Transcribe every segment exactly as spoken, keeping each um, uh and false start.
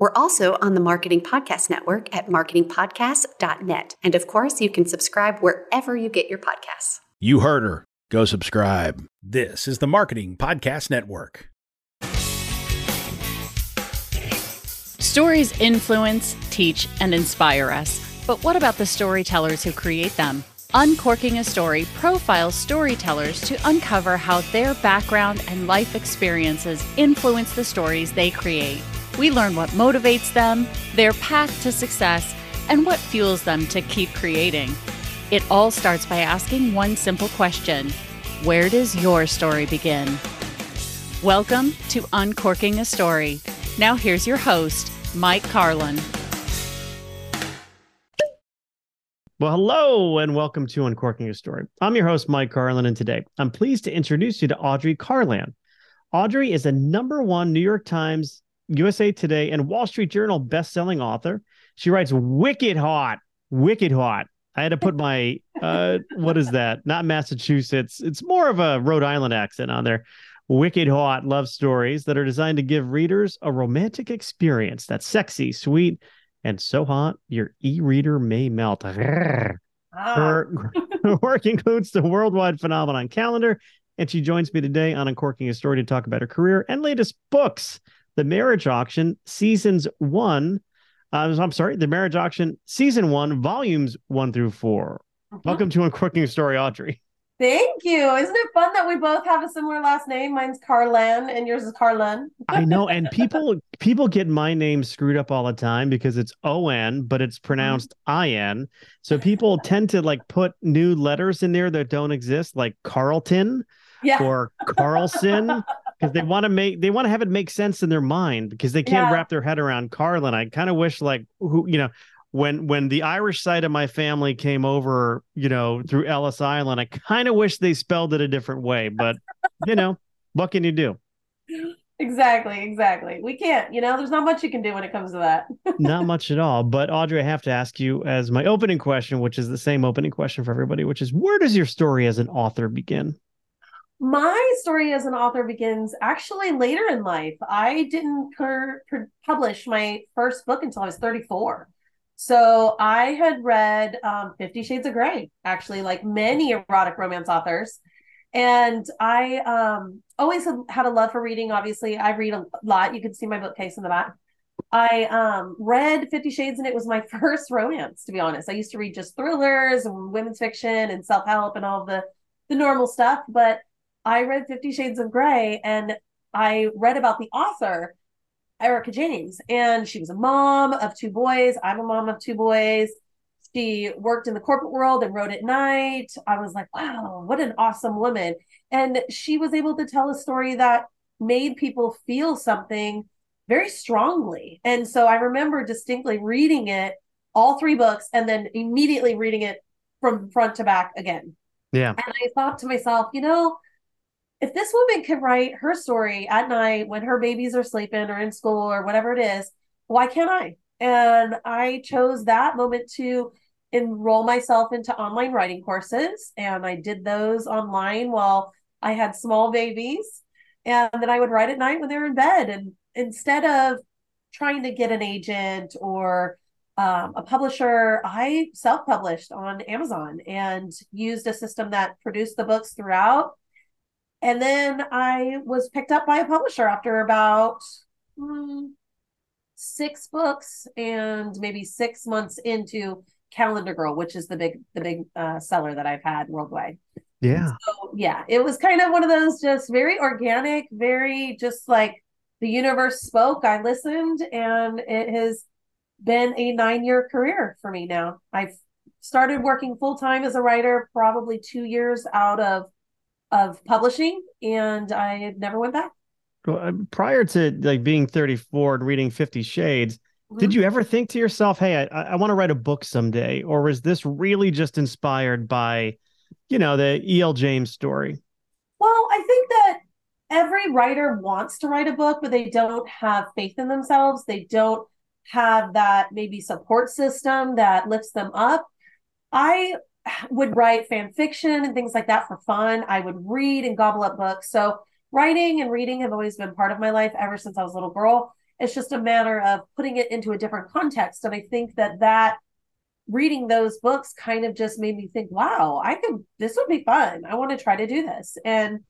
We're also on the Marketing Podcast Network at marketing podcast dot net. And of course, you can subscribe wherever you get your podcasts. You heard her. Go subscribe. This is the Marketing Podcast Network. Stories influence, teach, and inspire us. But what about the storytellers who create them? Uncorking a Story profiles storytellers to uncover how their background and life experiences influence the stories they create. We learn what motivates them, their path to success, and what fuels them to keep creating. It all starts by asking one simple question: where does your story begin? Welcome to Uncorking a Story. Now here's your host, Mike Carlin. Well, hello, and welcome to Uncorking a Story. I'm your host, Mike Carlin, and today I'm pleased to introduce you to Audrey Carlan. Audrey is a number one New York Times, U S A Today, and Wall Street Journal best-selling author. She writes wicked hot, wicked hot. I had to put my, uh, what is that? Not Massachusetts. It's more of a Rhode Island accent on there. Wicked hot love stories that are designed to give readers a romantic experience that's sexy, sweet, and so hot your e-reader may melt. Ah. Her work includes the worldwide phenomenon Calendar, and she joins me today on Uncorking a Story to talk about her career and latest books, The Marriage Auction, Seasons One. Uh, I'm sorry, The Marriage Auction, Season One, Volumes One through Four. Uh-huh. Welcome to Uncorking a Story, Audrey. Thank you. Isn't it fun that we both have a similar last name? Mine's Carlan and yours is Carlan. I know. And people people get my name screwed up all the time because it's O N, but it's pronounced I N. So people tend to like put new letters in there that don't exist, like Carlton yeah. or Carlson, because they want to make they want to have it make sense in their mind because they can't yeah. wrap their head around Carlan. I kind of wish like, who you know, When when the Irish side of my family came over, you know, through Ellis Island, I kind of wish they spelled it a different way. But, you know, what can you do? Exactly. Exactly. We can't. You know, there's not much you can do when it comes to that. Not much at all. But, Audrey, I have to ask you as my opening question, which is the same opening question for everybody, which is where does your story as an author begin? My story as an author begins actually later in life. I didn't per- per- publish my first book until I was thirty-four. So I had read um, Fifty Shades of Grey, actually, like many erotic romance authors. And I um, always had a love for reading, obviously. I read a lot. You can see my bookcase in the back. I um, read Fifty Shades, and it was my first romance, to be honest. I used to read just thrillers and women's fiction and self-help and all the, the normal stuff. But I read Fifty Shades of Grey, and I read about the author, Erica James, and she was a mom of two boys. I'm a mom of two boys. She worked in the corporate world and wrote at night. I was like, wow, what an awesome woman. And she was able to tell a story that made people feel something very strongly. And so I remember distinctly reading it, all three books, and then immediately reading it from front to back again. Yeah. And I thought to myself, you know, if this woman can write her story at night when her babies are sleeping or in school or whatever it is, why can't I? And I chose that moment to enroll myself into online writing courses. And I did those online while I had small babies. And then I would write at night when they were in bed. And instead of trying to get an agent or um, a publisher, I self-published on Amazon and used a system that produced the books throughout. And then I was picked up by a publisher after about mm, six books and maybe six months into Calendar Girl, which is the big the big uh, seller that I've had worldwide. Yeah. So, yeah, it was kind of one of those just very organic, very just like the universe spoke. I listened, and it has been a nine-year career for me now. I've started working full-time as a writer probably two years out of of publishing, and I never went back. Well, prior to like being thirty-four and reading Fifty Shades, Mm-hmm. Did you ever think to yourself, hey, I, I want to write a book someday? Or was this really just inspired by, you know, the E L. James story? Well, I think that every writer wants to write a book, but they don't have faith in themselves. They don't have that maybe support system that lifts them up. I would write fan fiction and things like that for fun. I would read and gobble up books. So writing and reading have always been part of my life ever since I was a little girl. It's just a matter of putting it into a different context. And I think that that reading those books kind of just made me think, wow, I could, this would be fun. I want to try to do this. And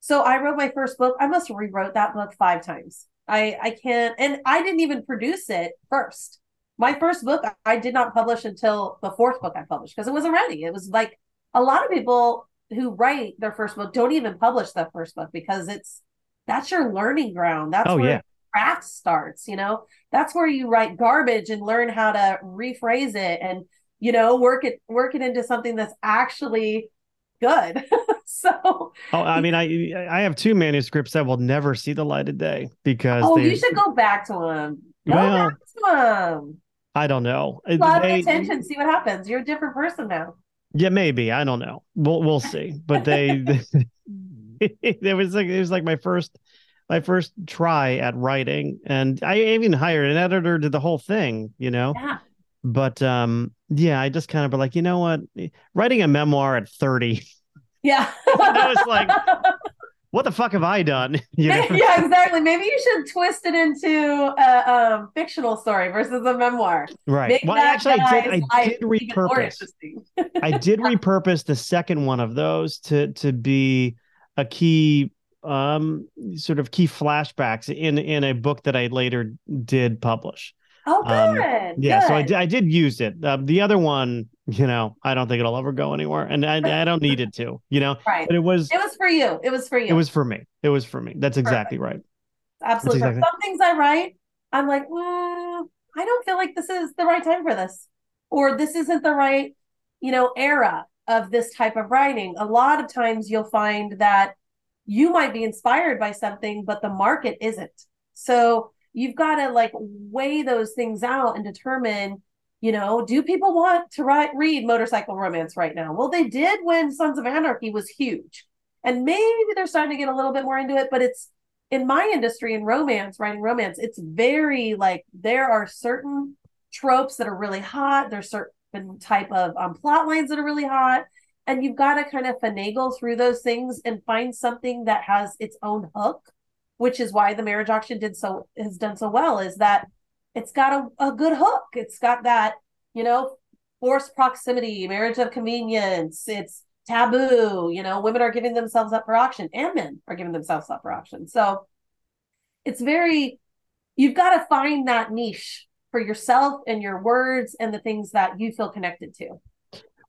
so I wrote my first book. I must have rewrote that book five times. I, I can't, and I didn't even produce it first. My first book, I did not publish until the fourth book I published because it wasn't ready. It was like a lot of people who write their first book don't even publish their first book because it's, that's your learning ground. That's oh, where yeah. craft starts, you know, that's where you write garbage and learn how to rephrase it and, you know, work it, work it into something that's actually good. So, oh, I mean, I, I have two manuscripts that will never see the light of day because oh, they, you should go back to them. Go well, back to them. I don't know. A lot of attention. See what happens. You're a different person now. Yeah, maybe. I don't know. We'll we'll see. But they, there was like it was like my first my first try at writing, and I even hired an editor, did the whole thing, you know. Yeah. But um, yeah, I just kind of were like, you know what, writing a memoir at thirty. Yeah. I was like, what the fuck have I done? You know? Yeah, exactly. Maybe you should twist it into a um, fictional story versus a memoir. Right. Make well, actually, I did, I did repurpose. I did repurpose the second one of those to to be a key um, sort of key flashbacks in in a book that I later did publish. Oh, good. Um, yeah, good. So I did, I did use it. Uh, the other one, you know, I don't think it'll ever go anywhere, and I, I don't need it to, you know. Right. But it was it was for you. It was for you. It was for me. It was for me. That's exactly Perfect. Right. Absolutely. Exactly. Some things I write, I'm like, well, I don't feel like this is the right time for this, or this isn't the right, you know, era of this type of writing. A lot of times, you'll find that you might be inspired by something, but the market isn't. So you've got to like weigh those things out and determine, you know, do people want to write, read motorcycle romance right now? Well, they did when Sons of Anarchy was huge. And maybe they're starting to get a little bit more into it, but it's in my industry in romance, writing romance, it's very like, there are certain tropes that are really hot. There's certain type of um, plot lines that are really hot. And you've got to kind of finagle through those things and find something that has its own hook, which is why the marriage auction did so has done so well, is that it's got a, a good hook. It's got that, you know, forced proximity, marriage of convenience. It's taboo. You know, women are giving themselves up for auction and men are giving themselves up for auction. So it's very, you've got to find that niche for yourself and your words and the things that you feel connected to.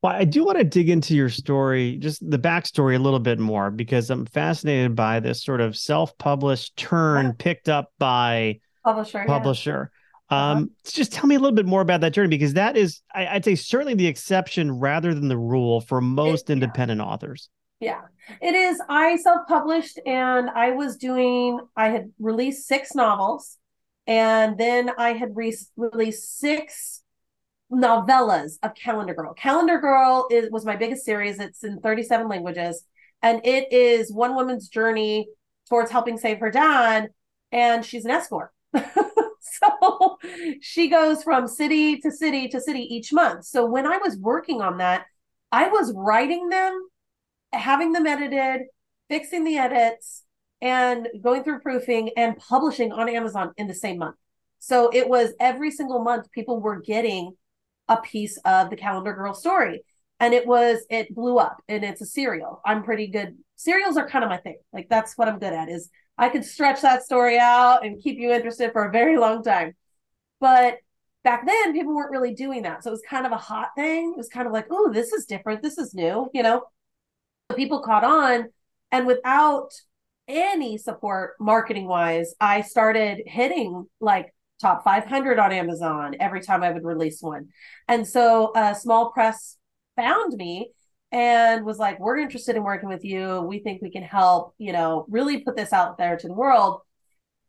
Well, I do want to dig into your story, just the backstory a little bit more, because I'm fascinated by this sort of self-published turn yeah. picked up by publisher. publisher. Yeah. Um, uh-huh. Just tell me a little bit more about that journey, because that is, I, I'd say, certainly the exception rather than the rule for most it, independent yeah. authors. Yeah, it is. I self-published and I was doing, I had released six novels and then I had re- released six novellas of Calendar Girl. Calendar Girl is was my biggest series. It's in thirty-seven languages. And it is one woman's journey towards helping save her dad. And she's an escort. So she goes from city to city to city each month. So when I was working on that, I was writing them, having them edited, fixing the edits, and going through proofing and publishing on Amazon in the same month. So it was every single month people were getting a piece of the Calendar Girl story. And it was, it blew up and it's a serial. I'm pretty good. Serials are kind of my thing. Like that's what I'm good at, is I can stretch that story out and keep you interested for a very long time. But back then people weren't really doing that. So it was kind of a hot thing. It was kind of like, oh, this is different. This is new, you know. People caught on, and without any support marketing wise, I started hitting like top five hundred on Amazon every time I would release one. And so a small press found me and was like, we're interested in working with you. We think we can help, you know, really put this out there to the world.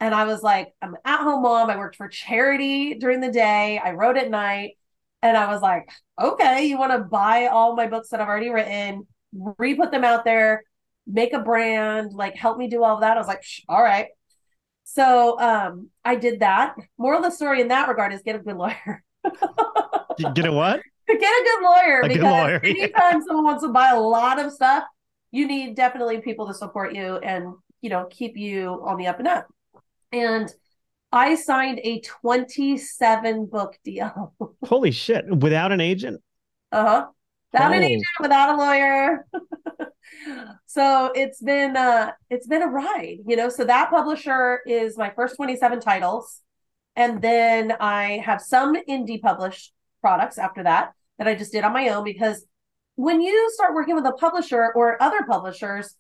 And I was like, I'm an at-home mom. I worked for charity during the day. I wrote at night. And I was like, okay, you want to buy all my books that I've already written, re-put them out there, make a brand, like help me do all of that. I was like, all right. So um, I did that. Moral of the story in that regard is get a good lawyer. Get a what? Get a good lawyer. A because good lawyer, yeah. Anytime someone wants to buy a lot of stuff, you need definitely people to support you and, you know, keep you on the up and up. And I signed a twenty-seven book deal. Holy shit. Without an agent? Uh-huh. Without oh. an agent, without a lawyer. So it's been, uh, it's been a ride, you know? So that publisher is my first twenty-seven titles. And then I have some indie published products after that, that I just did on my own, because when you start working with a publisher or other publishers,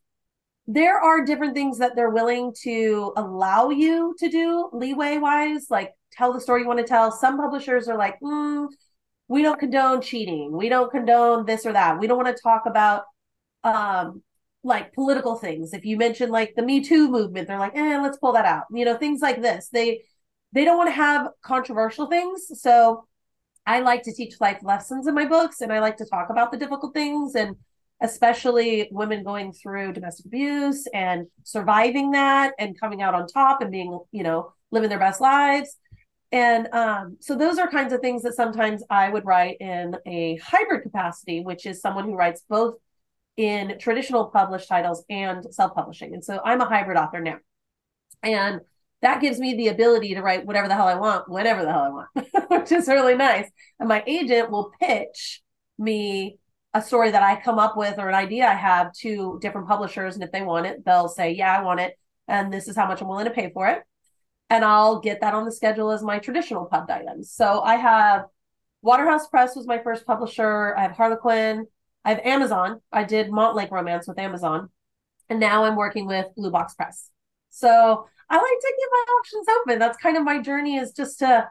there are different things that they're willing to allow you to do leeway wise, like tell the story you want to tell. Some publishers are like, mm, we don't condone cheating. We don't condone this or that. We don't want to talk about um, like political things. If you mention like the Me Too movement, they're like, eh, let's pull that out. You know, things like this. They, they don't want to have controversial things. So I like to teach life lessons in my books, and I like to talk about the difficult things, and especially women going through domestic abuse and surviving that and coming out on top and being, you know, living their best lives. And um, so those are kinds of things that sometimes I would write in a hybrid capacity, which is someone who writes both in traditional published titles and self-publishing. And so I'm a hybrid author now. And that gives me the ability to write whatever the hell I want, whenever the hell I want, which is really nice. And my agent will pitch me a story that I come up with or an idea I have to different publishers. And if they want it, they'll say, yeah, I want it. And this is how much I'm willing to pay for it. And I'll get that on the schedule as my traditional pub items. So I have Waterhouse Press was my first publisher. I have Harlequin. I have Amazon. I did Montlake Romance with Amazon. And now I'm working with Blue Box Press. So I like to keep my options open. That's kind of my journey, is just to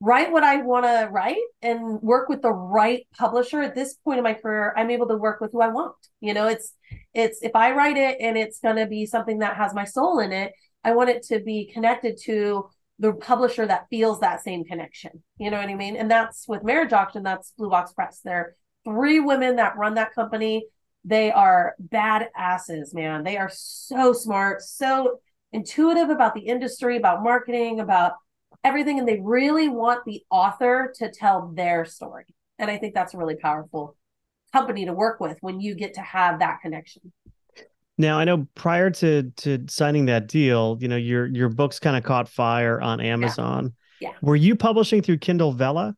write what I want to write and work with the right publisher. At this point in my career, I'm able to work with who I want. You know, it's, it's, if I write it and it's going to be something that has my soul in it, I want it to be connected to the publisher that feels that same connection. You know what I mean? And that's with Marriage Auction. That's Blue Box Press. There are three women that run that company. They are badasses, man. They are so smart, so intuitive about the industry, about marketing, about everything. And they really want the author to tell their story. And I think that's a really powerful company to work with when you get to have that connection. Now, I know prior to to signing that deal, you know, your your books kind of caught fire on Amazon. Yeah. Yeah. Were you publishing through Kindle Vella?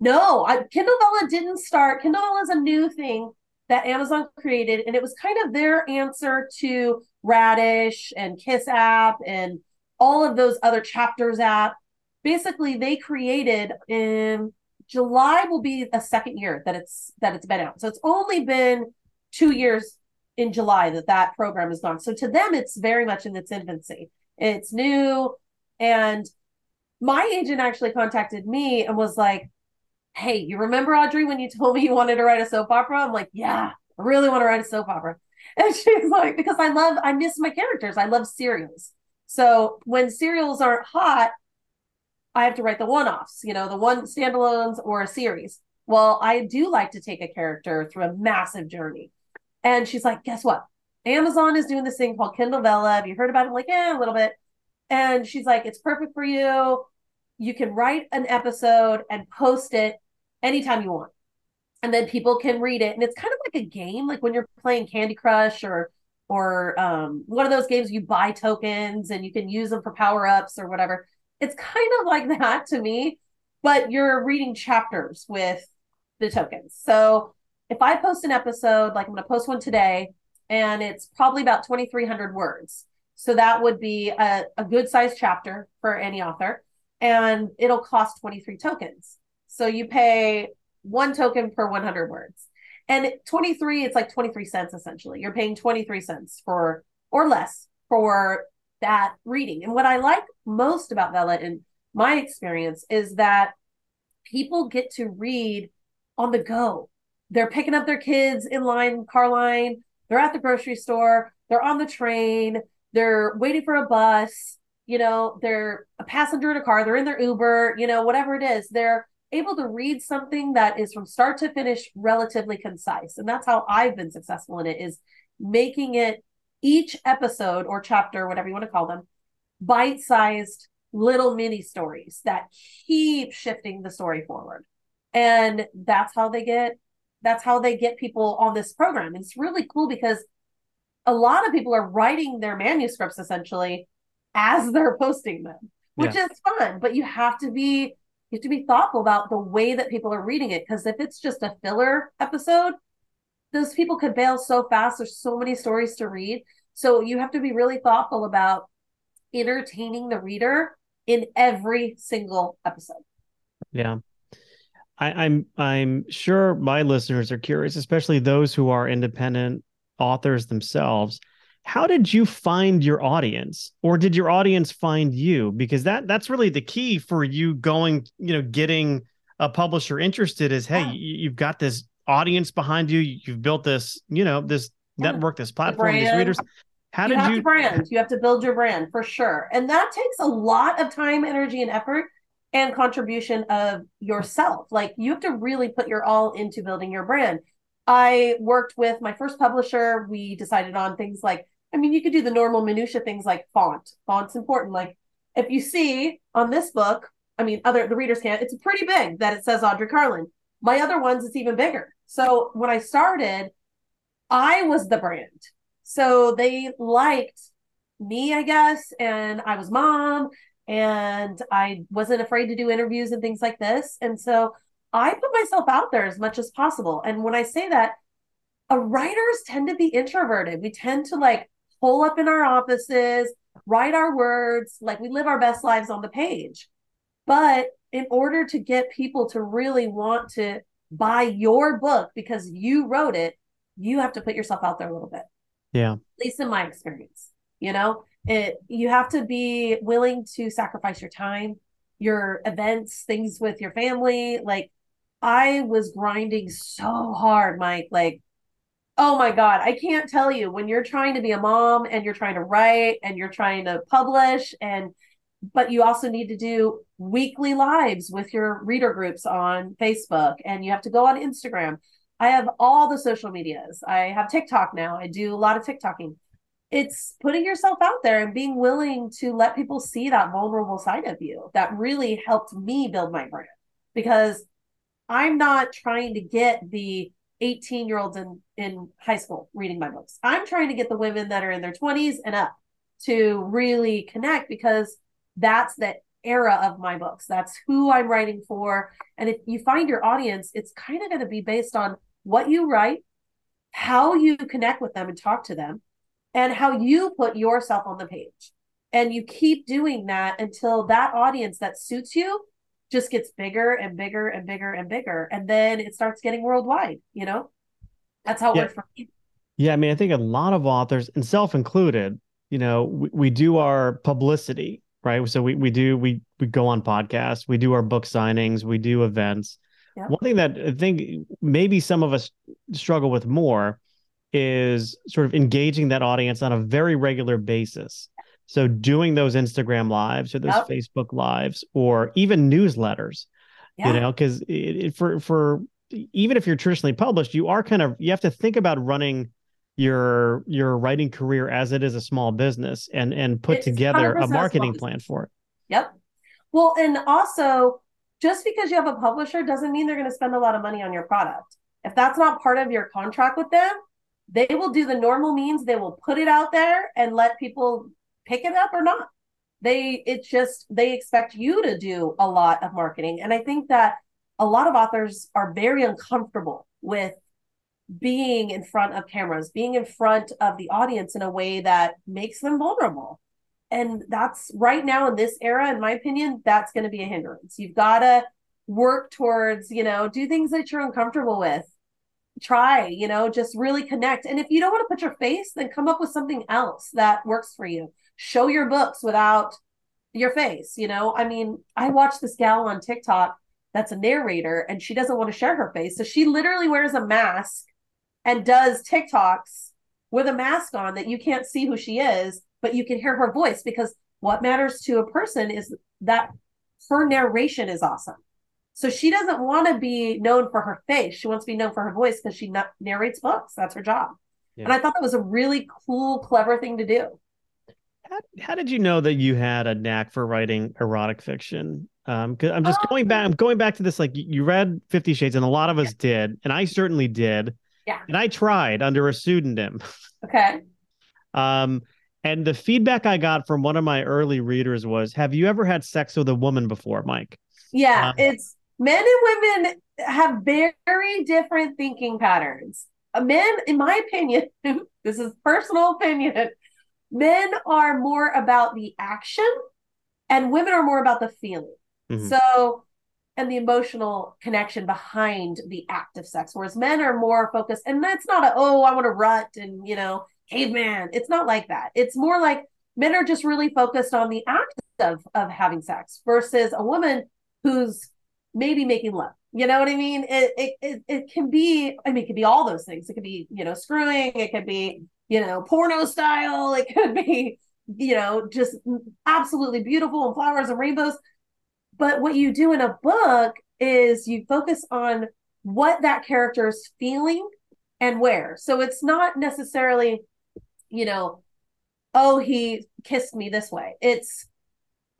No, I, Kindle Vella didn't start. Kindle Vella is a new thing that Amazon created. And it was kind of their answer to Radish and Kiss App and all of those other Chapters app. Basically, they created in July will be the second year that it's that it's been out. So it's only been two years in July that that program is gone. So to them, it's very much in its infancy. It's new. And my agent actually contacted me and was like, hey, you remember, Audrey, when you told me you wanted to write a soap opera? I'm like, yeah, I really want to write a soap opera. And she's like, because I love, I miss my characters. I love serials. So when serials aren't hot, I have to write the one-offs, you know, the one standalones or a series. Well, I do like to take a character through a massive journey. And she's like, guess what? Amazon is doing this thing called Kindle Vella. Have you heard about it? I'm like, yeah, a little bit. And she's like, it's perfect for you. You can write an episode and post it anytime you want. And then people can read it. And it's kind of like a game, like when you're playing Candy Crush or or um, one of those games, you buy tokens and you can use them for power-ups or whatever. It's kind of like that to me, but you're reading chapters with the tokens. So if I post an episode, like I'm going to post one today, and it's probably about twenty-three hundred words. So that would be a, a good size chapter for any author. And it'll cost twenty-three tokens. So you pay one token per one hundred words. And twenty-three, it's like twenty-three cents, essentially. You're paying twenty-three cents for, or less, for that reading. And what I like most about Vella in my experience is that people get to read on the go. They're picking up their kids in line, car line. They're at the grocery store. They're on the train. They're waiting for a bus. you know, they're a passenger in a car, they're in their Uber, you know, whatever it is, they're able to read something that is from start to finish relatively concise. And that's how I've been successful in it, is making it each episode or chapter, whatever you want to call them, bite-sized little mini stories that keep shifting the story forward. And that's how they get, that's how they get people on this program. And it's really cool because a lot of people are writing their manuscripts essentially as they're posting them, which yeah. is fun, but you have to be, you have to be thoughtful about the way that people are reading it. Because if it's just a filler episode, those people could bail so fast. There's so many stories to read. So you have to be really thoughtful about entertaining the reader in every single episode. Yeah. I, I'm, I'm sure my listeners are curious, especially those who are independent authors themselves. How did you find your audience, or did your audience find you? Because that that's really the key for you going, you know, getting a publisher interested is, hey, yeah. you've got this audience behind you. You've built this, you know, this yeah. network, this platform, these readers. How you did have you to brand? You have to build your brand for sure. And that takes a lot of time, energy, and effort and contribution of yourself. Like, you have to really put your all into building your brand. I worked with my first publisher. We decided on things like, I mean, you could do the normal minutia things like font. Font's important. Like, if you see on this book, I mean, other the readers can't, it's pretty big that it says Audrey Carlan. My other ones, it's even bigger. So when I started, I was the brand. So they liked me, I guess, and I was mom, and I wasn't afraid to do interviews and things like this. And so I put myself out there as much as possible. And when I say that, uh, writers tend to be introverted. We tend to like hole up in our offices, write our words, like we live our best lives on the page. But in order to get people to really want to buy your book because you wrote it, you have to put yourself out there a little bit. Yeah. At least in my experience, you know, it, you have to be willing to sacrifice your time, your events, things with your family. Like, I was grinding so hard, Mike, like, oh my God, I can't tell you, when you're trying to be a mom and you're trying to write and you're trying to publish, and, but you also need to do weekly lives with your reader groups on Facebook, and you have to go on Instagram. I have all the social medias. I have TikTok now. I do a lot of TikToking. It's putting yourself out there and being willing to let people see that vulnerable side of you that really helped me build my brand, because I'm not trying to get the eighteen year olds in, in high school reading my books. I'm trying to get the women that are in their twenties and up to really connect, because that's the era of my books. That's who I'm writing for. And if you find your audience, it's kind of going to be based on what you write, how you connect with them and talk to them, and how you put yourself on the page. And you keep doing that until that audience that suits you just gets bigger and bigger and bigger and bigger. And then it starts getting worldwide, you know? That's how it yeah. works for me. Yeah, I mean, I think a lot of authors, and self-included, you know, we, we do our publicity, right? So we we do, we we go on podcasts, we do our book signings, we do events. Yep. One thing that I think maybe some of us struggle with more is sort of engaging that audience on a very regular basis. So doing those Instagram lives or those yep. Facebook lives, or even newsletters, yeah. you know, because for, for even if you're traditionally published, you are kind of, you have to think about running your, your writing career as it is a small business, and, and put it's together a marketing plan for it. Yep. Well, and also just because you have a publisher doesn't mean they're going to spend a lot of money on your product. If that's not part of your contract with them, they will do the normal means. They will put it out there and let people pick it up or not. They, it's just, they expect you to do a lot of marketing. And I think that a lot of authors are very uncomfortable with being in front of cameras, being in front of the audience in a way that makes them vulnerable. And that's right now in this era, in my opinion, that's going to be a hindrance. You've got to work towards, you know, do things that you're uncomfortable with. Try, you know, just really connect. And if you don't want to put your face, then come up with something else that works for you. Show your books without your face. You know, I mean, I watched this gal on TikTok that's a narrator, and she doesn't want to share her face. So she literally wears a mask and does TikToks with a mask on that you can't see who she is, but you can hear her voice because What matters to a person is that her narration is awesome. So she doesn't want to be known for her face. She wants to be known for her voice because she na- narrates books. That's her job. Yeah. And I thought that was a really cool, clever thing to do. How, how did you know that you had a knack for writing erotic fiction? Um, cause I'm just oh. going back, I'm going back to this. Like you read Fifty Shades and a lot of us yeah. did, and I certainly did. Yeah. And I tried under a pseudonym. Okay. um, and the feedback I got from one of my early readers was, have you ever had sex with a woman before, Mike? Yeah. Um, it's men and women have very different thinking patterns. Men, in my opinion, this is personal opinion, men are more about the action and women are more about the feeling. Mm-hmm. So, and the emotional connection behind the act of sex, whereas men are more focused. And that's not a, oh, I want to rut and, you know, caveman. It's not like that. It's more like men are just really focused on the act of, of having sex versus a woman who's maybe making love. You know what I mean? It, it it it can be, I mean, it could be all those things. It could be, you know, screwing. It could be, you know, porno style. It could be, you know, just absolutely beautiful and flowers and rainbows. But what you do in a book is you focus on what that character is feeling and where. So it's not necessarily, you know, oh, he kissed me this way. It's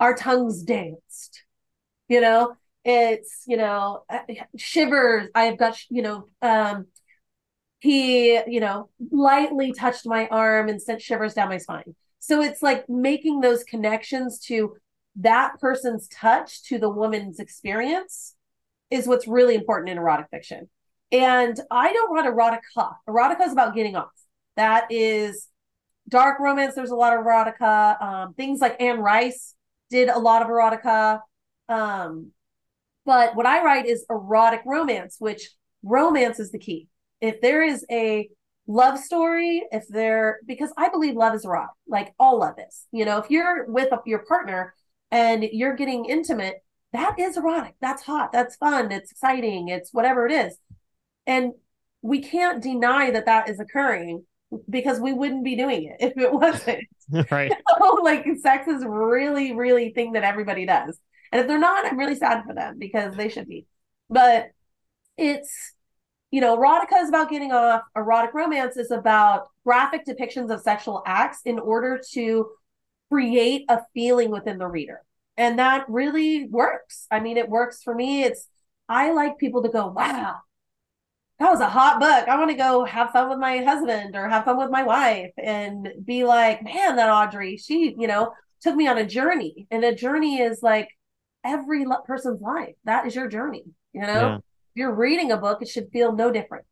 our tongues danced, you know? It's, you know, shivers. I've got, you know, um, he, you know, lightly touched my arm and sent shivers down my spine. So it's like making those connections to that person's touch to the woman's experience is what's really important in erotic fiction. And I don't want erotica. Erotica is about getting off. That is dark romance. There's a lot of erotica. Um, things like Anne Rice did a lot of erotica. Um, But what I write is erotic romance, which romance is the key. If there is a love story, if there, because I believe love is erotic, like all love is, you know, if you're with a, your partner and you're getting intimate, that is erotic. That's hot. That's fun. It's exciting. It's whatever it is. And we can't deny that that is occurring because we wouldn't be doing it if it wasn't. Right. So, like, sex is really, really a thing that everybody does. And if they're not, I'm really sad for them because they should be. But it's, you know, erotica is about getting off. Erotic romance is about graphic depictions of sexual acts in order to create a feeling within the reader. And that really works. I mean, it works for me. It's, I like people to go, wow, that was a hot book. I want to go have fun with my husband or have fun with my wife and be like, man, that Audrey, she, you know, took me on a journey. And a journey is like, every person's life. That is your journey. You know, yeah. If you're reading a book, it should feel no different.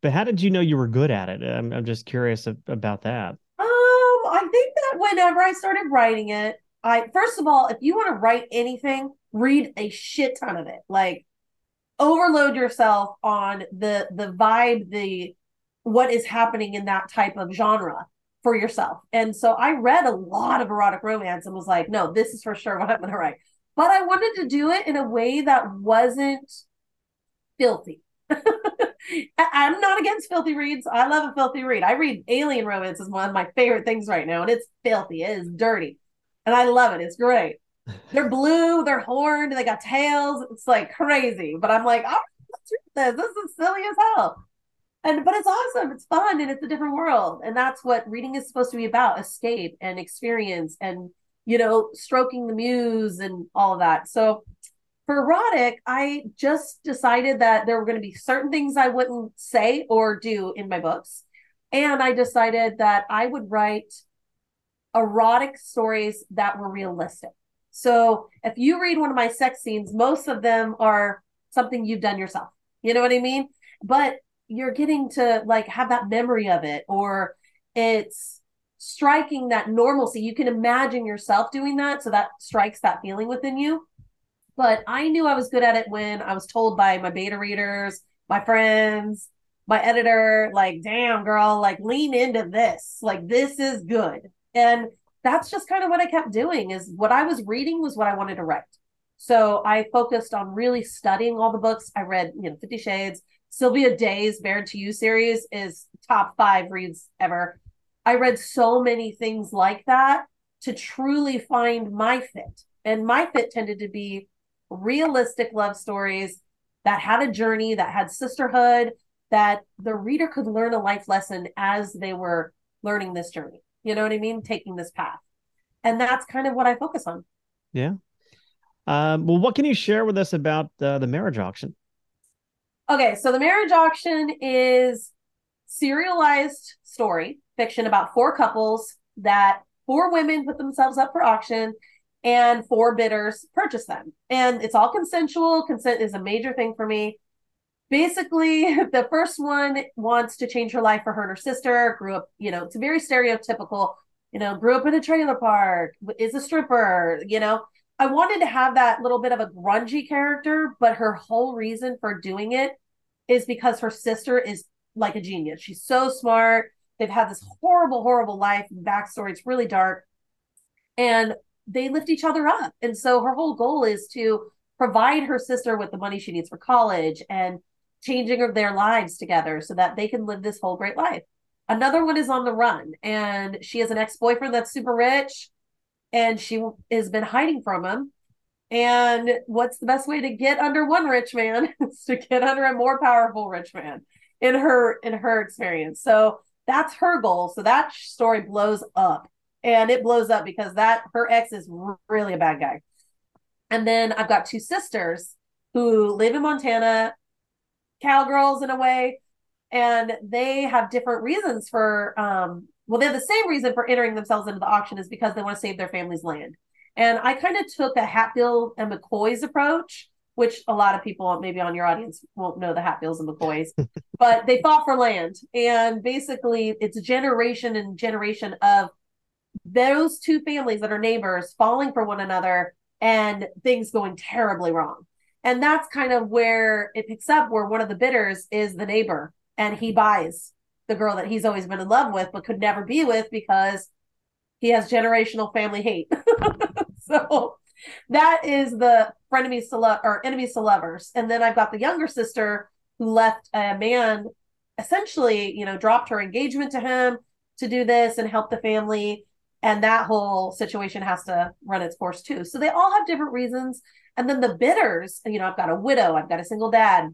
But how did you know you were good at it? I'm, I'm just curious about that. Um, I think that whenever I started writing it, I, first of all, if you want to write anything, read a shit ton of it. Like overload yourself on the, the vibe, the, what is happening in that type of genre for yourself. And so I read a lot of erotic romance and was like, no, this is for sure what I'm going to write. But I wanted to do it in a way that wasn't filthy. I'm not against filthy reads. I love a filthy read. I read alien romance is one of my favorite things right now. And it's filthy. It is dirty. And I love it. It's great. They're blue. They're horned. They got tails. It's like crazy. But I'm like, oh, let's read this. This is silly as hell. And But it's awesome. It's fun. And it's a different world. And that's what reading is supposed to be about. Escape and experience and, you know, stroking the muse and all that. So for erotic, I just decided that there were going to be certain things I wouldn't say or do in my books. And I decided that I would write erotic stories that were realistic. So if you read one of my sex scenes, most of them are something you've done yourself. You know what I mean? But you're getting to like have that memory of it, or it's striking that normalcy. You can imagine yourself doing that. So that strikes that feeling within you. But I knew I was good at it when I was told by my beta readers, my friends, my editor, like, damn girl, like lean into this, like, this is good. And that's just kind of what I kept doing is what I was reading was what I wanted to write. So I focused on really studying all the books I read, you know, Fifty Shades, Sylvia Day's Bared to You series is top five reads ever. I read so many things like that to truly find my fit. And my fit tended to be realistic love stories that had a journey, that had sisterhood, that the reader could learn a life lesson as they were learning this journey. You know what I mean? Taking this path. And that's kind of what I focus on. Yeah. Um, well, what can you share with us about uh, the marriage auction? Okay. So the marriage auction is serialized story fiction about four couples that four women put themselves up for auction and four bidders purchase them. And it's all consensual. Consent is a major thing for me. Basically, the first one wants to change her life for her and her sister, grew up, you know, it's very stereotypical, you know, grew up in a trailer park, is a stripper, you know. I wanted to have that little bit of a grungy character, but her whole reason for doing it is because her sister is like a genius. She's so smart. They've had this horrible, horrible life backstory. It's really dark. And they lift each other up. And so her whole goal is to provide her sister with the money she needs for college and changing their lives together so that they can live this whole great life. Another one is on the run, and she has an ex-boyfriend that's super rich, and she has been hiding from him. And what's the best way to get under one rich man is to get under a more powerful rich man in her, in her experience. So that's her goal. So that story blows up. And it blows up because that her ex is really a bad guy. And then I've got two sisters who live in Montana, cowgirls in a way, and they have different reasons for, um, well, they have the same reason for entering themselves into the auction is because they want to save their family's land. And I kind of took the Hatfield and McCoy's approach, which a lot of people maybe on your audience won't know the Hatfields and McCoys, but they fought for land. And basically it's generation and generation of those two families that are neighbors falling for one another and things going terribly wrong. And that's kind of where it picks up, where one of the bidders is the neighbor and he buys the girl that he's always been in love with, but could never be with because he has generational family hate. So that is the frenemies to love or enemies to lovers. And then I've got the younger sister who left a man, essentially, you know, dropped her engagement to him to do this and help the family. And that whole situation has to run its course too. So they all have different reasons. And then the bidders, you know, I've got a widow, I've got a single dad,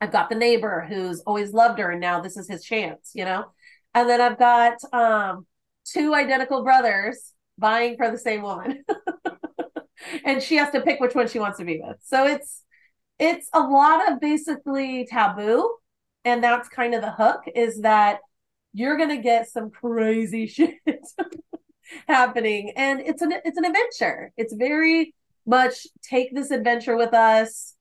I've got the neighbor who's always loved her and now this is his chance, you know? And then I've got um, two identical brothers vying for the same woman. And she has to pick which one she wants to be with. So it's, it's a lot of basically taboo. And that's kind of the hook, is that you're going to get some crazy shit happening. And it's an, it's an adventure. It's very much take this adventure with us.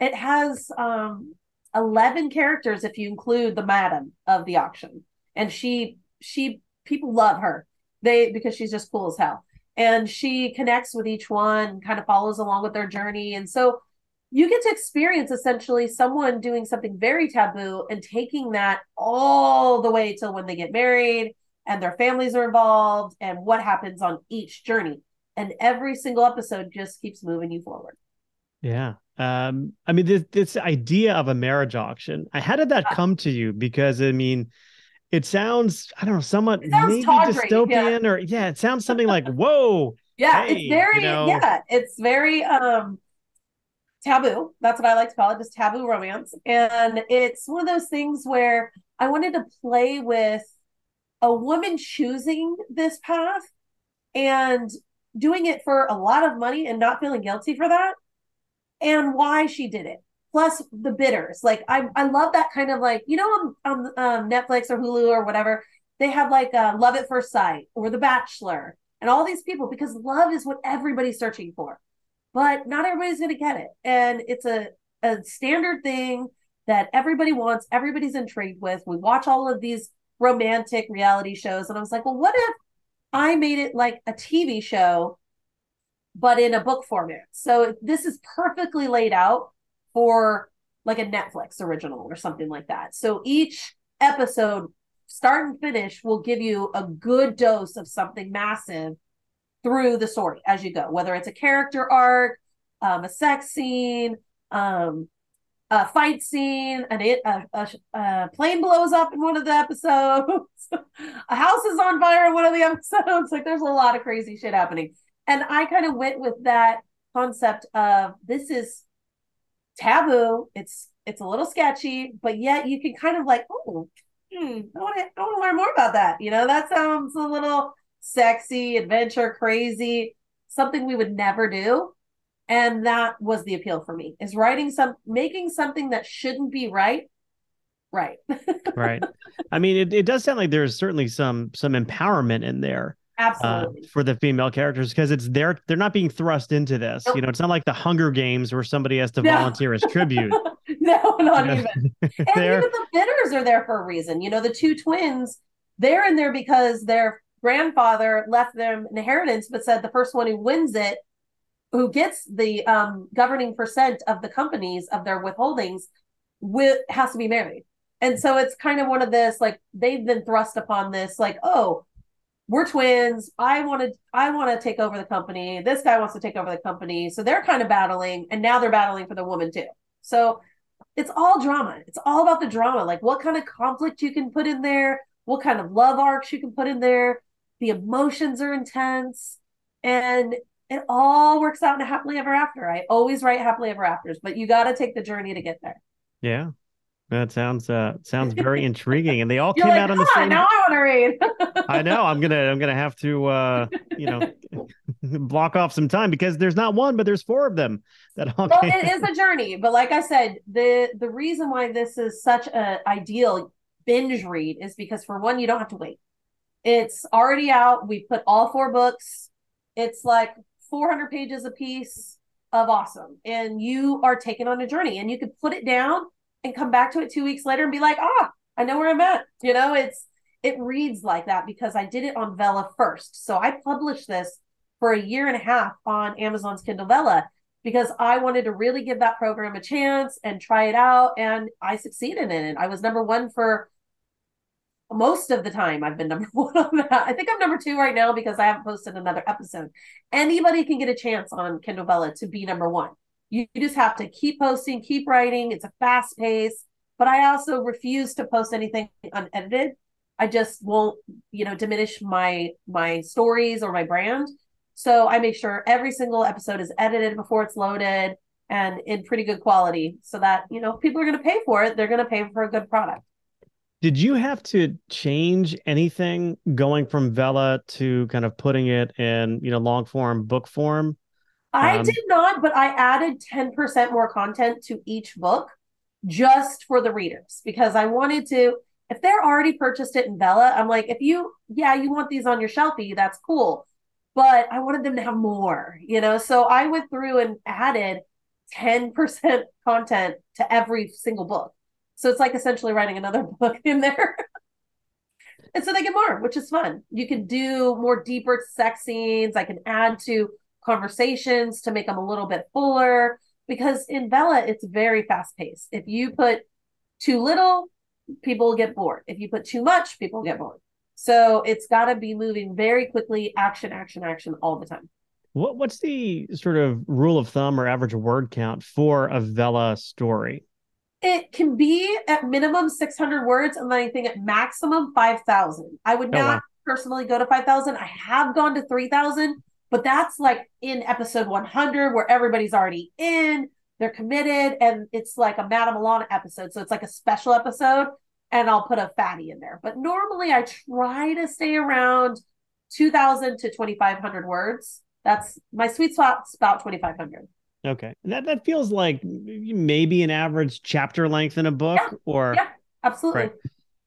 It has um, eleven characters if you include the madam of the auction. And she, she, people love her. They, because she's just cool as hell. And she connects with each one and kind of follows along with their journey. And so you get to experience essentially someone doing something very taboo and taking that all the way till when they get married and their families are involved and what happens on each journey. And every single episode just keeps moving you forward. Yeah. Um, I mean, this, this idea of a marriage auction, how did that come to you? Because I mean, it sounds, I don't know, somewhat maybe tawdry, dystopian yeah. or yeah, it sounds something like, whoa. yeah. Hey, it's very, you know? yeah, it's very um, taboo. That's what I like to call it, just taboo romance. And it's one of those things where I wanted to play with a woman choosing this path and doing it for a lot of money and not feeling guilty for that, and why she did it. Plus the bidders. Like I, I love that kind of like, you know, on, on um, Netflix or Hulu or whatever, they have like uh, Love at First Sight or The Bachelor and all these people, because love is what everybody's searching for, but not everybody's going to get it. And it's a, a standard thing that everybody wants. Everybody's intrigued with. We watch all of these romantic reality shows. And I was like, well, what if I made it like a T V show, but in a book format? So this is perfectly laid out for like a Netflix original or something like that. So each episode, start and finish, will give you a good dose of something massive through the story as you go, whether it's a character arc, um, a sex scene, um, a fight scene, an it, a, a, a plane blows up in one of the episodes, a house is on fire in one of the episodes. Like, there's a lot of crazy shit happening. And I kind of went with that concept of, this is taboo. It's, it's a little sketchy, but yet you can kind of like, oh, hmm, I want to, I want to learn more about that. You know, that sounds a little sexy, adventure, crazy, something we would never do. And that was the appeal for me, is writing some, making something that shouldn't be right. Right. Right. I mean, it, it does sound like there's certainly some, some empowerment in there. Absolutely. Uh, for the female characters, because it's their, they're not being thrust into this. Nope. You know, it's not like the Hunger Games where somebody has to no. volunteer as tribute. No, not you know, even. And even the bidders are there for a reason. You know, the two twins, they're in there because their grandfather left them an inheritance, but said the first one who wins it, who gets the um, governing percent of the companies of their withholdings, will, has to be married. And so it's kind of one of this, like, they've been thrust upon this, like, oh, we're twins. I want to, I want to take over the company. This guy wants to take over the company. So they're kind of battling, and now they're battling for the woman too. So it's all drama. It's all about the drama. Like, what kind of conflict you can put in there, what kind of love arcs you can put in there. The emotions are intense, and it all works out in a happily ever after. I always write happily ever afters, but you got to take the journey to get there. Yeah. That sounds uh sounds very intriguing, and they all You're came like, out on the same. Now I want to read. I know I'm gonna I'm gonna have to uh, you know block off some time, because there's not one, but there's four of them that all. Well, came. It is a journey, but like I said, the the reason why this is such an ideal binge read is because, for one, you don't have to wait. It's already out. We put all four books. It's like four hundred pages a piece of awesome, and you are taken on a journey, and you could put it down and come back to it two weeks later and be like, ah, I know where I'm at. You know, it's, it reads like that because I did it on Vella first. So I published this for a year and a half on Amazon's Kindle Vella because I wanted to really give that program a chance and try it out. And I succeeded in it. I was number one for most of the time. I've been number one on that. I think I'm number two right now because I haven't posted another episode. Anybody can get a chance on Kindle Vella to be number one. You just have to keep posting, keep writing. It's a fast pace, but I also refuse to post anything unedited. I just won't, you know, diminish my, my stories or my brand. So I make sure every single episode is edited before it's loaded and in pretty good quality so that, you know, if people are going to pay for it, they're going to pay for a good product. Did you have to change anything going from Vella to kind of putting it in, you know, long form, book form? I um, did not, but I added ten percent more content to each book just for the readers, because I wanted to, if they're already purchased it in Vella, I'm like, if you, yeah, you want these on your shelfie, that's cool. But I wanted them to have more, you know? So I went through and added ten percent content to every single book. So it's like essentially writing another book in there. And so they get more, which is fun. You can do more deeper sex scenes. I can add to conversations to make them a little bit fuller, because in Vella it's very fast paced. If you put too little, people get bored. If you put too much, people get bored. So it's got to be moving very quickly, action, action, action all the time. What What's the sort of rule of thumb or average word count for a Vella story? It can be at minimum six hundred words, and then I think at maximum five thousand. I would not oh, wow. personally go to five thousand. I have gone to three thousand. But that's like in episode one hundred where everybody's already in, they're committed, and it's like a Madame Alana episode. So it's like a special episode, and I'll put a fatty in there. But normally I try to stay around two thousand to twenty-five hundred words. That's my sweet spot, about twenty-five hundred. Okay. And that, that feels like maybe an average chapter length in a book yeah. or. Yeah, absolutely. Right.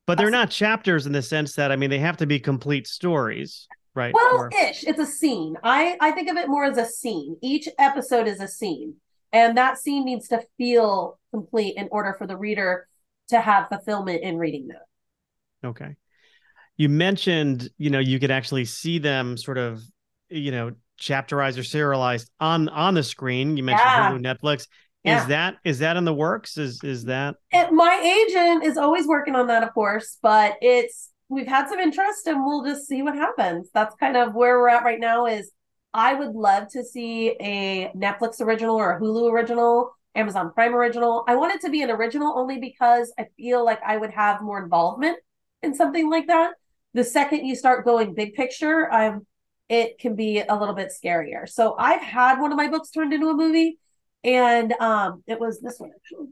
But they're absolutely. Not chapters in the sense that, I mean, they have to be complete stories. Right. Well, or... ish. It's a scene. I, I think of it more as a scene. Each episode is a scene. And that scene needs to feel complete in order for the reader to have fulfillment in reading them. Okay. You mentioned, you know, you could actually see them sort of, you know, chapterized or serialized on, on the screen. You mentioned yeah. Hulu, Netflix. Yeah. Is that is that in the works? Is is that? It, my agent is always working on that, of course, but it's, we've had some interest, and we'll just see what happens. That's kind of where we're at right now. Is I would love to see a Netflix original or a Hulu original Amazon Prime original. I want it to be an original only because I feel like I would have more involvement in something like that. The second you start going big picture, I'm, it can be a little bit scarier. So I've had one of my books turned into a movie, and um, it was this one, actually.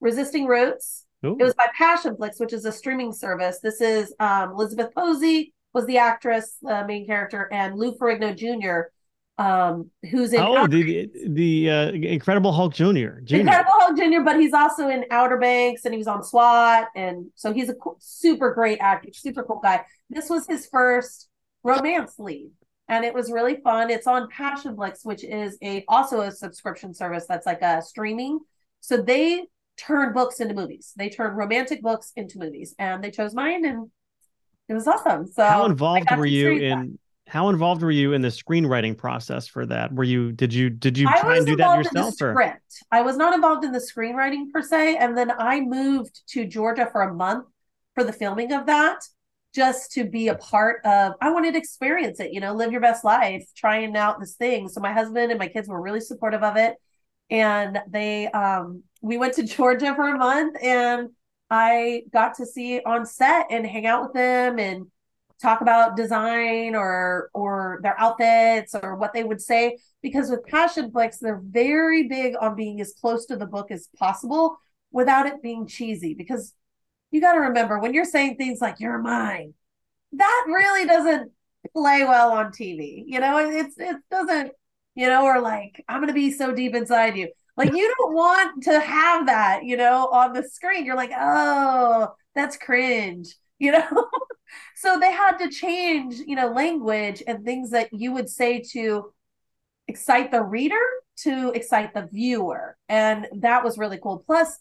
Resisting Roots. Ooh. It was by Passionflix, which is a streaming service. This is um, Elizabeth Posey was the actress, the uh, main character, and Lou Ferrigno Junior, um, who's in oh the, the uh, Incredible Hulk Junior Junior Incredible Hulk Junior, but he's also in Outer Banks, and he was on SWAT, and so he's a cool, super great actor, super cool guy. This was his first romance lead, and it was really fun. It's on Passionflix, which is a also a subscription service that's like a streaming. So they turn books into movies. They turn romantic books into movies, and they chose mine, and it was awesome. So how involved were you in that. How involved were you in the screenwriting process for that? Were you did you did you try and do that yourself? In the script. I was not involved in the screenwriting per se, and then I moved to Georgia for a month for the filming of that, just to be a part of. I wanted to experience it, you know, live your best life, trying out this thing. So my husband and my kids were really supportive of it, and they um we went to Georgia for a month, and I got to see on set and hang out with them and talk about design or or their outfits or what they would say. Because with Passionflix, they're very big on being as close to the book as possible without it being cheesy. Because you got to remember, when you're saying things like, "You're mine," that really doesn't play well on T V. You know, it's it doesn't, you know, or like, "I'm going to be so deep inside you." Like, you don't want to have that, you know, on the screen. You're like, "Oh, that's cringe," you know? So they had to change, you know, language and things that you would say to excite the reader to excite the viewer. And that was really cool. Plus,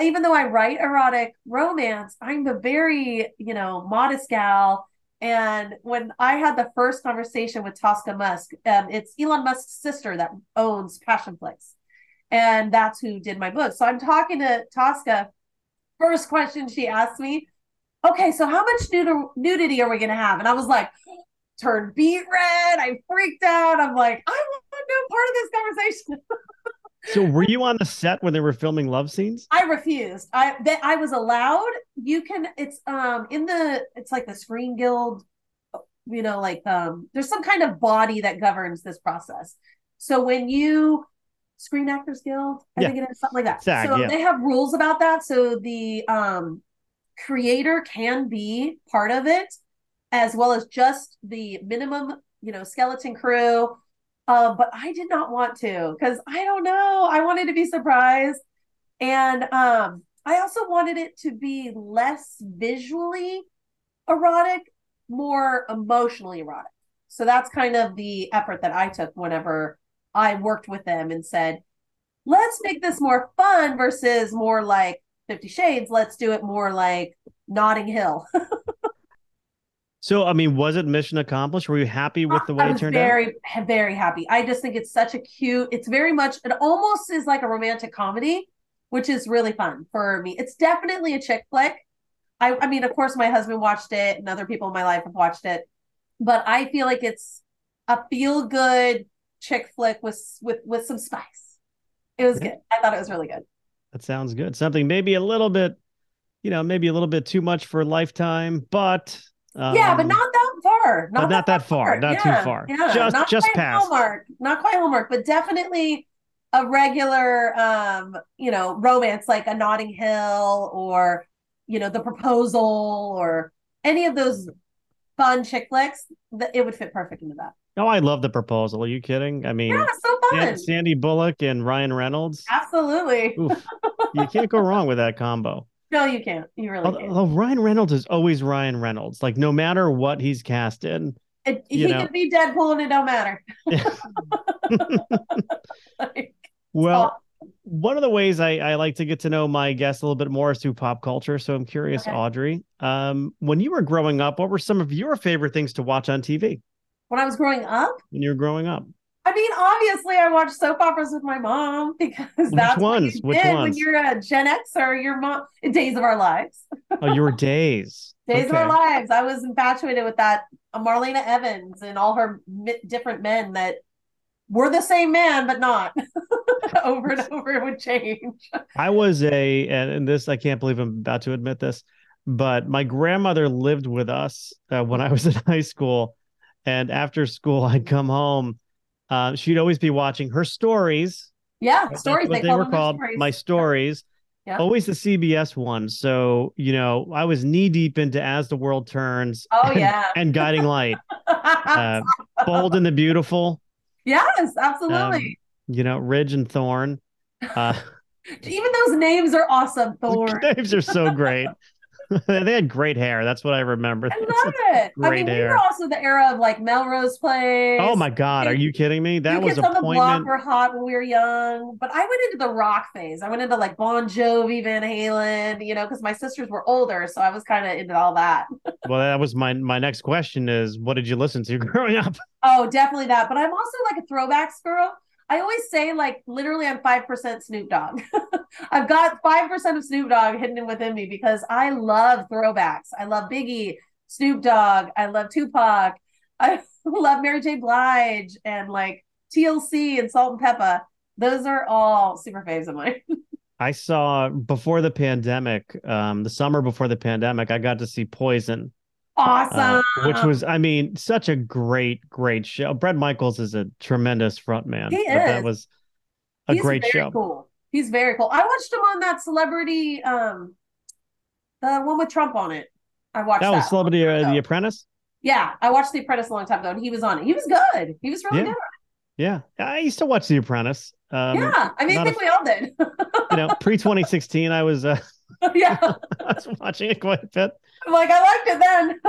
even though I write erotic romance, I'm a very, you know, modest gal. And when I had the first conversation with Tosca Musk, um, it's Elon Musk's sister that owns Passionflix. And that's who did my book. So I'm talking to Tosca. First question she asked me, "Okay, so how much nud- nudity are we going to have?" And I was like, turned beet red. I freaked out. I'm like, I want no part of this conversation. So were you on the set when they were filming love scenes? I refused. I they, I was allowed. You can, it's um in the, it's like the Screen Guild, you know, like um there's some kind of body that governs this process. So when you, Screen Actors Guild, I yeah. think it is something like that. Zach, so yeah. they have rules about that. So the um, creator can be part of it, as well as just the minimum, you know, skeleton crew. Uh, but I did not want to, because I don't know. I wanted to be surprised, and um, I also wanted it to be less visually erotic, more emotionally erotic. So that's kind of the effort that I took whenever I worked with them and said, let's make this more fun versus more like Fifty Shades. Let's do it more like Notting Hill. So, I mean, was it mission accomplished? Were you happy with the way it turned very, out? I was very, very happy. I just think it's such a cute, it's very much, it almost is like a romantic comedy, which is really fun for me. It's definitely a chick flick. I, I mean, of course, my husband watched it and other people in my life have watched it, but I feel like it's a feel good chick flick with with with some spice. It was yeah. good. I thought it was really good. That sounds good. Something maybe a little bit, you know, maybe a little bit too much for Lifetime, but um, yeah, but not that far. Not, but that, not that far. far. Not yeah. too far. Yeah. Just not just past Hallmark. Not quite Hallmark, but definitely a regular, um, you know, romance like a Notting Hill or you know The Proposal or any of those fun chick flicks. That it would fit perfect into that. Oh, I love The Proposal. Are you kidding? I mean, yeah, so fun. Sandy Bullock and Ryan Reynolds. Absolutely. Oof. You can't go wrong with that combo. No, you can't. You really although, can't. Although Ryan Reynolds is always Ryan Reynolds. Like, no matter what he's cast in. It, he know. Can be Deadpool and it don't matter. like, well, awesome. One of the ways I, I like to get to know my guests a little bit more is through pop culture. So I'm curious, okay. Audrey, um, when you were growing up, what were some of your favorite things to watch on T V? When I was growing up? When you were growing up. I mean, obviously, I watched soap operas with my mom because that's Which ones? what you Which did ones? when you're a Gen Xer, your mom, Days of Our Lives. Oh, your Days. Days okay. of Our Lives. I was infatuated with that. Marlena Evans and all her mi- different men that were the same man, but not. over and over, it would change. I was a, and this, I can't believe I'm about to admit this, but my grandmother lived with us uh, when I was in high school. And after school, I'd come home. Uh, she'd always be watching her stories. Yeah, stories. They, they were called stories. My stories. Yeah. Always the C B S one. So, you know, I was knee deep into As the World Turns. Oh, and, yeah. And Guiding Light. uh, Bold and the Beautiful. Yes, absolutely. Um, you know, Ridge and Thorn. Uh, Even those names are awesome. Thorn. Names are so great. They had great hair. That's what I remember. I love it. Great I mean, hair. We were also the era of like Melrose Place. Oh my God. Are you kidding me? That was Appointment. The Block were hot when we were young, but I went into the rock phase. I went into like Bon Jovi, Van Halen, you know, because my sisters were older. So I was kind of into all that. Well, that was my, my next question is, what did you listen to growing up? Oh, definitely that. But I'm also like a throwbacks girl. I always say, like, literally, I'm five percent Snoop Dogg. I've got five percent of Snoop Dogg hidden within me because I love throwbacks. I love Biggie, Snoop Dogg. I love Tupac. I love Mary J. Blige and, like, T L C and Salt and Peppa. Those are all super faves of mine. I saw, before the pandemic, um, the summer before the pandemic, I got to see Poison. Awesome. Uh, which was, I mean, such a great, great show. Bret Michaels is a tremendous frontman. He is. That was a He's great show. Cool. He's very cool. I watched him on that celebrity, um, the one with Trump on it. I watched that. That was Celebrity uh, The Apprentice? Yeah. I watched The Apprentice a long time ago and he was on it. He was good. He was really yeah. good. Yeah. I used to watch The Apprentice. Um, yeah. I mean, I think a, we all did. You know, pre twenty sixteen, I was, uh, yeah. I was watching it quite a bit. Like I liked it then.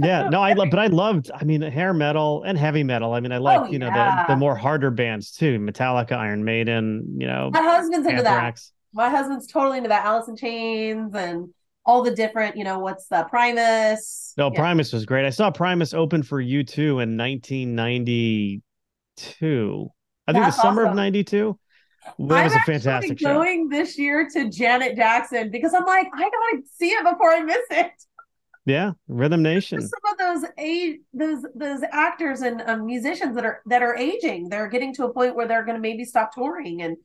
Yeah, no, I love, but I loved. I mean, hair metal and heavy metal. I mean, I like oh, you know yeah. the, the more harder bands too, Metallica, Iron Maiden. You know, my husband's Anthrax. into that. My husband's totally into that. Alice in Chains and all the different. You know, what's the Primus? No, yeah. Primus was great. I saw Primus open for U two in nineteen ninety-two. I think That's the summer awesome. Of ninety-two. That was a fantastic show. I'm actually going this year to Janet Jackson because I'm like, I gotta see it before I miss it. Yeah, Rhythm Nation. Some of those age, those those actors and um, musicians that are that are aging, they're getting to a point where they're going to maybe stop touring, and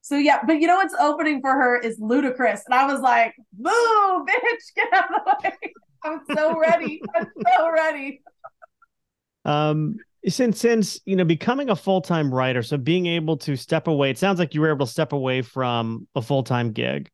so yeah. But you know what's opening for her is Ludacris, and I was like, "Move, bitch, get out of the way!" I'm so ready. I'm so ready. Um. Since, since, you know, becoming a full-time writer, so being able to step away, it sounds like you were able to step away from a full-time gig.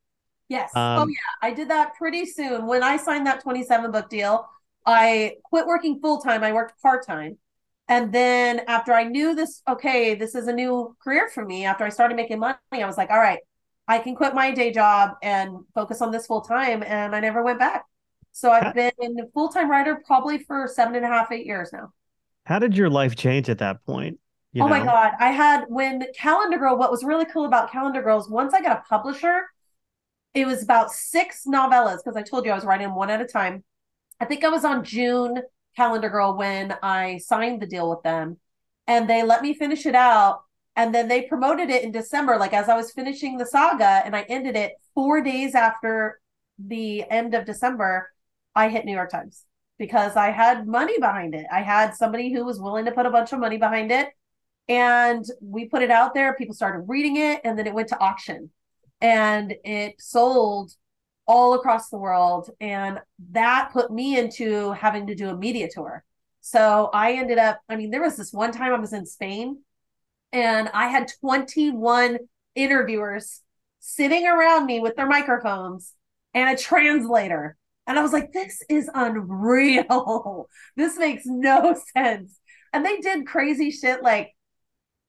Yes. Um, oh, yeah. I did that pretty soon. When I signed that twenty-seven book deal, I quit working full-time. I worked part-time. And then after I knew this, okay, this is a new career for me. After I started making money, I was like, all right, I can quit my day job and focus on this full-time. And I never went back. So I've been a full-time writer probably for seven and a half, eight years now. How did your life change at that point? You oh know? my God. I had when Calendar Girl, what was really cool about Calendar Girl is once I got a publisher, it was about six novellas. Cause I told you I was writing one at a time. I think I was on June Calendar Girl when I signed the deal with them and they let me finish it out. And then they promoted it in December. Like as I was finishing the saga and I ended it four days after the end of December, I hit New York Times. Because I had money behind it. I had somebody who was willing to put a bunch of money behind it. And we put it out there. People started reading it. And then it went to auction. And it sold all across the world. And that put me into having to do a media tour. So I ended up, I mean, there was this one time I was in Spain. And I had twenty-one interviewers sitting around me with their microphones and a translator. And I was like, this is unreal. This makes no sense. And they did crazy shit like,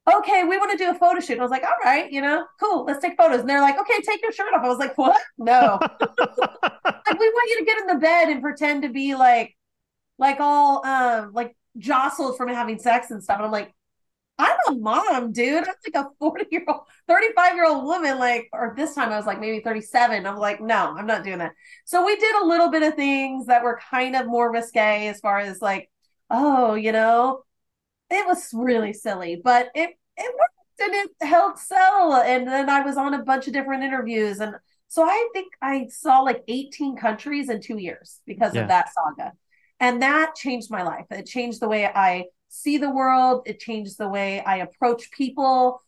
okay, we want to do a photo shoot. And I was like, all right, you know, cool. Let's take photos. And they're like, okay, take your shirt off. I was like, what? No. Like, we want you to get in the bed and pretend to be like, like all um, like jostled from having sex and stuff. And I'm like, I'm a mom, dude. I'm like a forty-year-old, thirty-five-year-old woman, like, or this time I was like maybe thirty-seven. I'm like, no, I'm not doing that. So we did a little bit of things that were kind of more risque as far as like, oh, you know, it was really silly, but it, it worked and it helped sell. And then I was on a bunch of different interviews. And so I think I saw like eighteen countries in two years because yeah. of that saga. And that changed my life. It changed the way I see the world. It changed the way I approach people.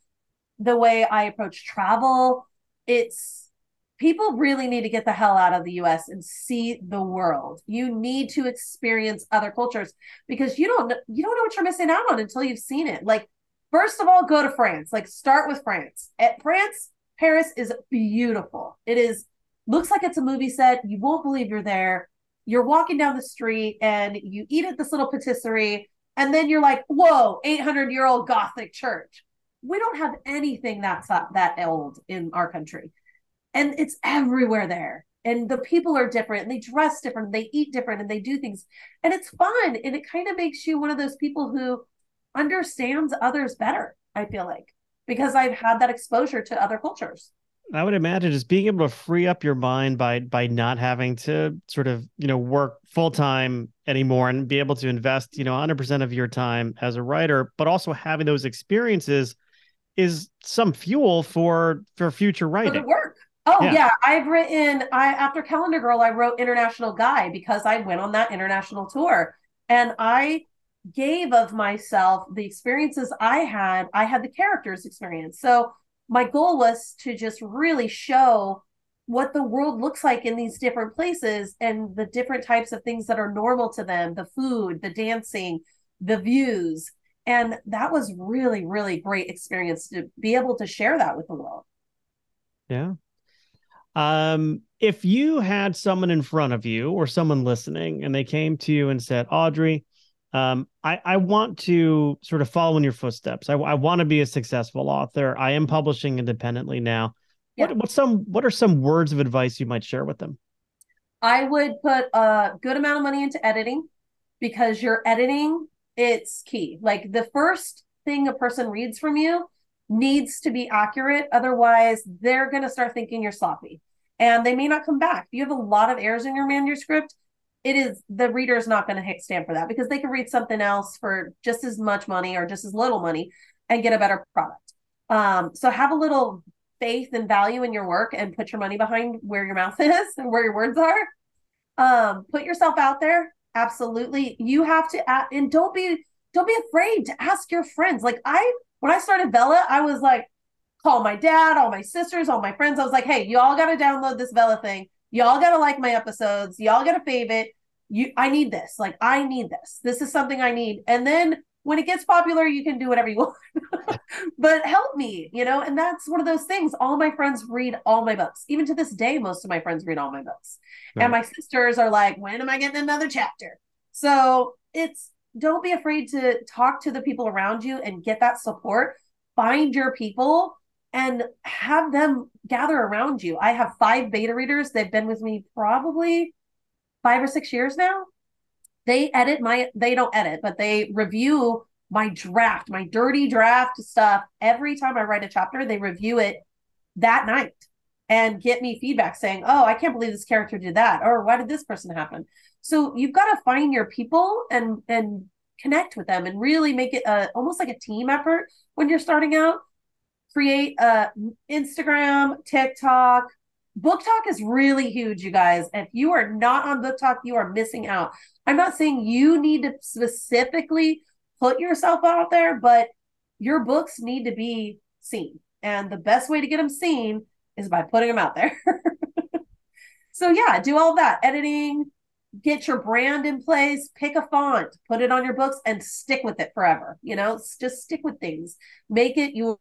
the way I approach travel. It's people really need to get the hell out of the U S and see the world. You need to experience other cultures because you don't, you don't know what you're missing out on until you've seen it. Like, first of all, go to France, like start with France. At France, Paris is beautiful. It is, looks like it's a movie set. You won't believe you're there. You're walking down the street and you eat at this little patisserie. And then you're like, whoa, eight hundred year old Gothic church. We don't have anything that's that old in our country. And it's everywhere there. And the people are different and they dress different. And they eat different and they do things. And it's fun. And it kind of makes you one of those people who understands others better, I feel like, because I've had that exposure to other cultures. I would imagine just being able to free up your mind by by not having to sort of, you know, work full time anymore and be able to invest, you know, one hundred percent of your time as a writer, but also having those experiences is some fuel for for future writing. For the work. Oh, yeah. yeah. I've written, I after Calendar Girl, I wrote International Guy because I went on that international tour and I gave of myself the experiences I had. I had the characters experience. So my goal was to just really show what the world looks like in these different places and the different types of things that are normal to them, the food, the dancing, the views. And that was really, really great experience to be able to share that with the world. Yeah. Um, if you had someone in front of you or someone listening and they came to you and said, Audrey, Um, I, I want to sort of follow in your footsteps. I, I want to be a successful author. I am publishing independently now. Yeah. What, what's some, what are some words of advice you might share with them? I would put a good amount of money into editing because your editing, it's key. Like the first thing a person reads from you needs to be accurate. Otherwise, they're going to start thinking you're sloppy and they may not come back. You have a lot of errors in your manuscript. It is, the reader is not going to stand for that because they can read something else for just as much money or just as little money and get a better product. Um, so have a little faith and value in your work and put your money behind where your mouth is and where your words are. Um, put yourself out there. Absolutely. You have to, add, and don't be, don't be afraid to ask your friends. Like I, when I started Vella, I was like, call my dad, all my sisters, all my friends. I was like, hey, you all got to download this Vella thing. Y'all got to like my episodes. Y'all got to fave it. You, I need this. Like, I need this. This is something I need. And then when it gets popular, you can do whatever you want, but help me, you know? And that's one of those things. All my friends read all my books. Even to this day, most of my friends read all my books. Right. And my sisters are like, when am I getting another chapter? So it's, don't be afraid to talk to the people around you and get that support. Find your people and have them gather around you. I have five beta readers. They've been with me probably five or six years now. They edit my, they don't edit, but they review my draft, my dirty draft stuff. Every time I write a chapter, they review it that night and get me feedback saying, oh, I can't believe this character did that. Or why did this person happen? So you've got to find your people and, and connect with them and really make it a, almost like a team effort when you're starting out. Create a Instagram, TikTok. BookTok is really huge, you guys. If you are not on BookTok, you are missing out. I'm not saying you need to specifically put yourself out there, but your books need to be seen. And the best way to get them seen is by putting them out there. So yeah, do all that. Editing, get your brand in place, pick a font, put it on your books and stick with it forever. You know, just stick with things. Make it your...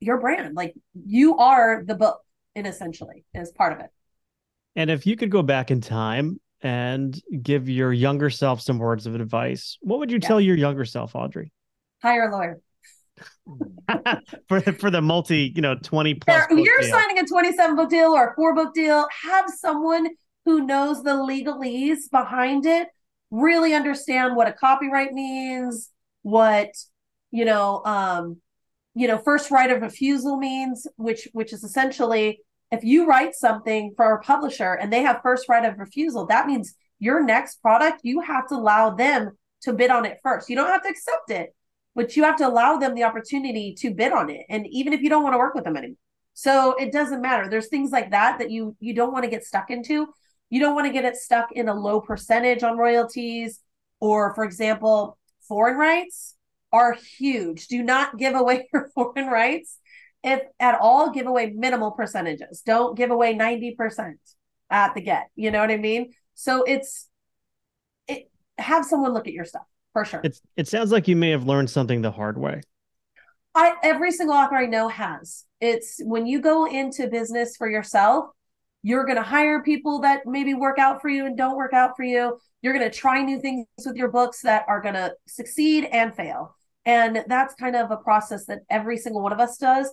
your brand, like you are the book, and essentially as part of it. And if you could go back in time and give your younger self some words of advice, what would you yeah. tell your younger self, Audrey? Hire a lawyer. for the, for the multi, you know, twenty plus. Now, you're deal. signing a twenty-seven book deal or a four book deal. Have someone who knows the legalese behind it. Really understand what a copyright means. What you know. Um, you know, first right of refusal means, which, which is essentially, if you write something for a publisher and they have first right of refusal, that means your next product, you have to allow them to bid on it first. You don't have to accept it, but you have to allow them the opportunity to bid on it. And even if you don't want to work with them anymore. So it doesn't matter. There's things like that, that you, you don't want to get stuck into. You don't want to get it stuck in a low percentage on royalties, or for example, foreign rights are huge. Do not give away your foreign rights if at all, give away minimal percentages. Don't give away ninety percent at the get. You know what I mean? So it's, it, have someone look at your stuff for sure. It's, it sounds like you may have learned something the hard way. I, every single author I know has. It's when you go into business for yourself, you're going to hire people that maybe work out for you and don't work out for you. You're going to try new things with your books that are going to succeed and fail. And that's kind of a process that every single one of us does.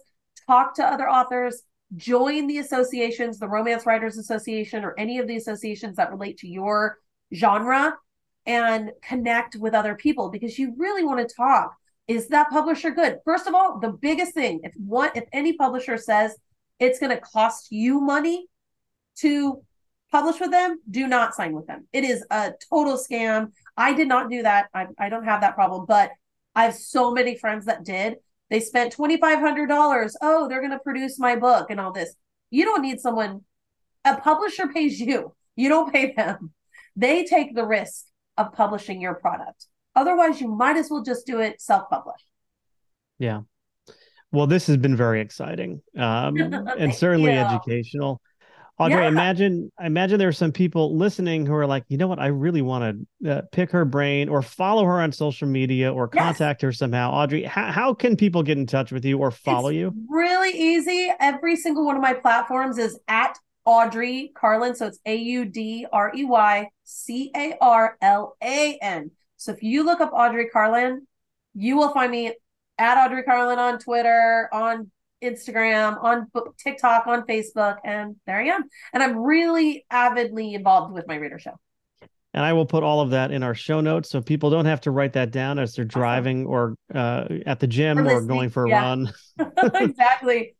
Talk to other authors, join the associations, the Romance Writers Association, or any of the associations that relate to your genre, and connect with other people, because you really want to talk. Is that publisher good? First of all, the biggest thing, if one, if any publisher says it's going to cost you money to publish with them, do not sign with them. It is a total scam. I did not do that. I, I don't have that problem, but I have so many friends that did. They spent twenty-five hundred dollars. Oh, they're going to produce my book and all this. You don't need someone. A publisher pays you. You don't pay them. They take the risk of publishing your product. Otherwise, you might as well just do it self-publish. Yeah. Well, this has been very exciting um, and certainly yeah. educational. Audrey, yeah. imagine, imagine there are some people listening who are like, you know what? I really want to uh, pick her brain or follow her on social media or contact yes. her somehow. Audrey, how, how can people get in touch with you or follow it's you? Really easy. Every single one of my platforms is at Audrey Carlan. So it's A U D R E Y C A R L A N. So if you look up Audrey Carlan, you will find me at Audrey Carlan on Twitter, on Instagram, on TikTok, on Facebook, and there I am. And I'm really avidly involved with my reader show. And I will put all of that in our show notes, so people don't have to write that down as they're driving awesome. or uh, at the gym or, or going for a yeah. run. Exactly.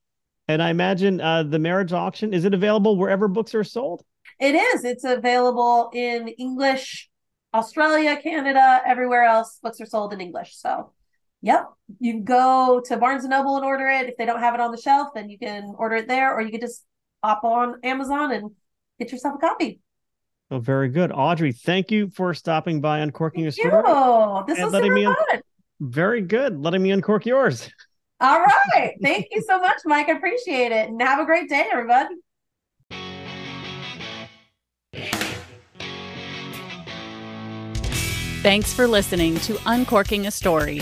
And I imagine uh, the Marriage Auction, is it available wherever books are sold? It is. It's available in English, Australia, Canada, everywhere else. Books are sold in English. So yep. You can go to Barnes and Noble and order it. If they don't have it on the shelf, then you can order it there, or you can just hop on Amazon and get yourself a copy. Oh, very good. Audrey, thank you for stopping by Uncorking a Story. Oh, this was super fun. Un- very good. Letting me uncork yours. All right. Thank you so much, Mike. I appreciate it. And have a great day, everybody. Thanks for listening to Uncorking a Story.